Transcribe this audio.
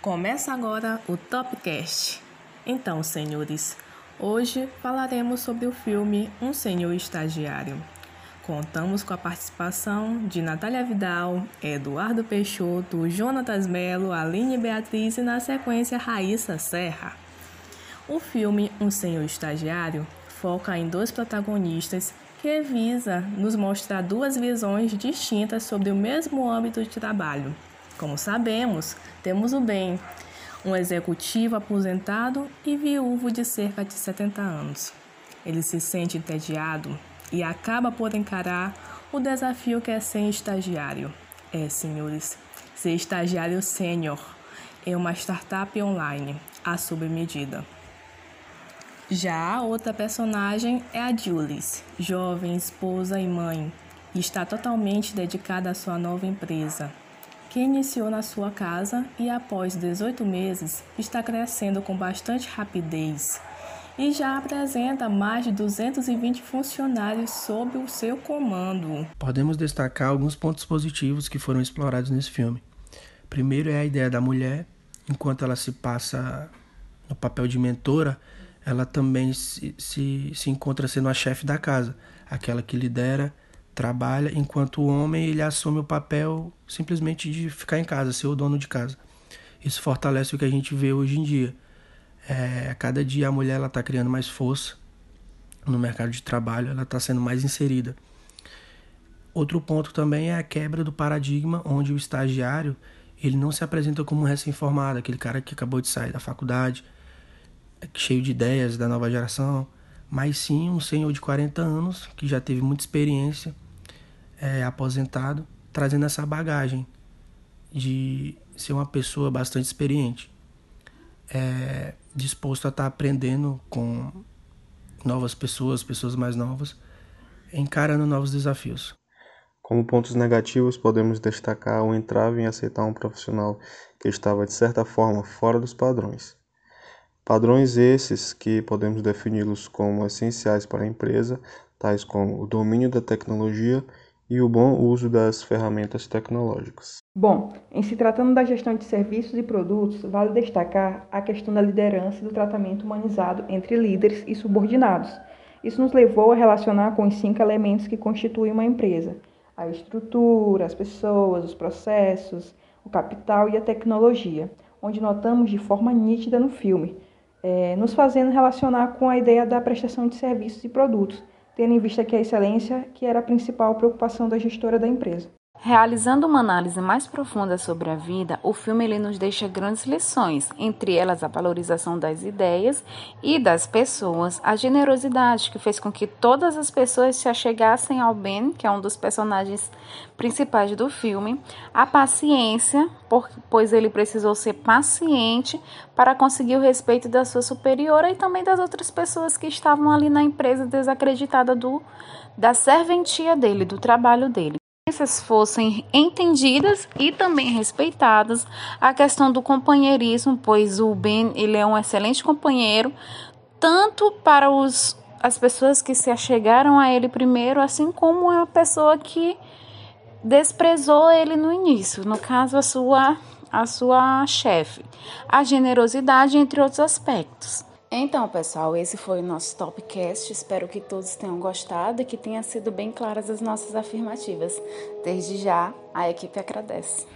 Começa agora o TopCast. Então, senhores, hoje falaremos sobre o filme Um Senhor Estagiário. Contamos com a participação de Natália Vidal, Eduardo Peixoto, Jonatas Mello, Aline Beatriz e, na sequência, Raíssa Serra. O filme Um Senhor Estagiário foca em dois protagonistas que visa nos mostrar duas visões distintas sobre o mesmo âmbito de trabalho. Como sabemos, temos o Ben, um executivo aposentado e viúvo de cerca de 70 anos. Ele se sente entediado e acaba por encarar o desafio que é ser estagiário. Senhores, ser estagiário sênior é uma startup online, à submedida. Já a outra personagem é a Jules, jovem esposa e mãe, e está totalmente dedicada à sua nova empresa, que iniciou na sua casa e, após 18 meses, está crescendo com bastante rapidez e já apresenta mais de 220 funcionários sob o seu comando. Podemos destacar alguns pontos positivos que foram explorados nesse filme. Primeiro é a ideia da mulher, enquanto ela se passa no papel de mentora, ela também se encontra sendo a chefe da casa, aquela que lidera, trabalha, enquanto o homem ele assume o papel simplesmente de ficar em casa, ser o dono de casa. Isso fortalece o que a gente vê hoje em dia. A cada dia a mulher está criando mais força no mercado de trabalho, ela está sendo mais inserida. Outro ponto também é a quebra do paradigma, onde o estagiário ele não se apresenta como um recém-formado, aquele cara que acabou de sair da faculdade, cheio de ideias da nova geração, mas sim um senhor de 40 anos que já teve muita experiência, aposentado, trazendo essa bagagem de ser uma pessoa bastante experiente, disposto a estar aprendendo com novas pessoas, pessoas mais novas, encarando novos desafios. Como pontos negativos, podemos destacar o entrave em aceitar um profissional que estava, de certa forma, fora dos padrões. Padrões esses que podemos defini-los como essenciais para a empresa, tais como o domínio da tecnologia e o bom uso das ferramentas tecnológicas. Bom, em se tratando da gestão de serviços e produtos, vale destacar a questão da liderança e do tratamento humanizado entre líderes e subordinados. Isso nos levou a relacionar com os 5 elementos que constituem uma empresa: a estrutura, as pessoas, os processos, o capital e a tecnologia, onde notamos de forma nítida no filme, nos fazendo relacionar com a ideia da prestação de serviços e produtos, tendo em vista que a excelência que era a principal preocupação da gestora da empresa. Realizando uma análise mais profunda sobre a vida, o filme ele nos deixa grandes lições, entre elas a valorização das ideias e das pessoas, a generosidade que fez com que todas as pessoas se achegassem ao Ben, que é um dos personagens principais do filme, a paciência, pois ele precisou ser paciente para conseguir o respeito da sua superiora e também das outras pessoas que estavam ali na empresa desacreditada da serventia dele, do trabalho dele. Essas fossem entendidas e também respeitadas, a questão do companheirismo, pois o Ben ele é um excelente companheiro, tanto para as pessoas que se achegaram a ele primeiro, assim como a pessoa que desprezou ele no início, no caso a sua chefe, a generosidade, entre outros aspectos. Então, pessoal, esse foi o nosso TopCast. Espero que todos tenham gostado e que tenha sido bem claras as nossas afirmativas. Desde já, a equipe agradece.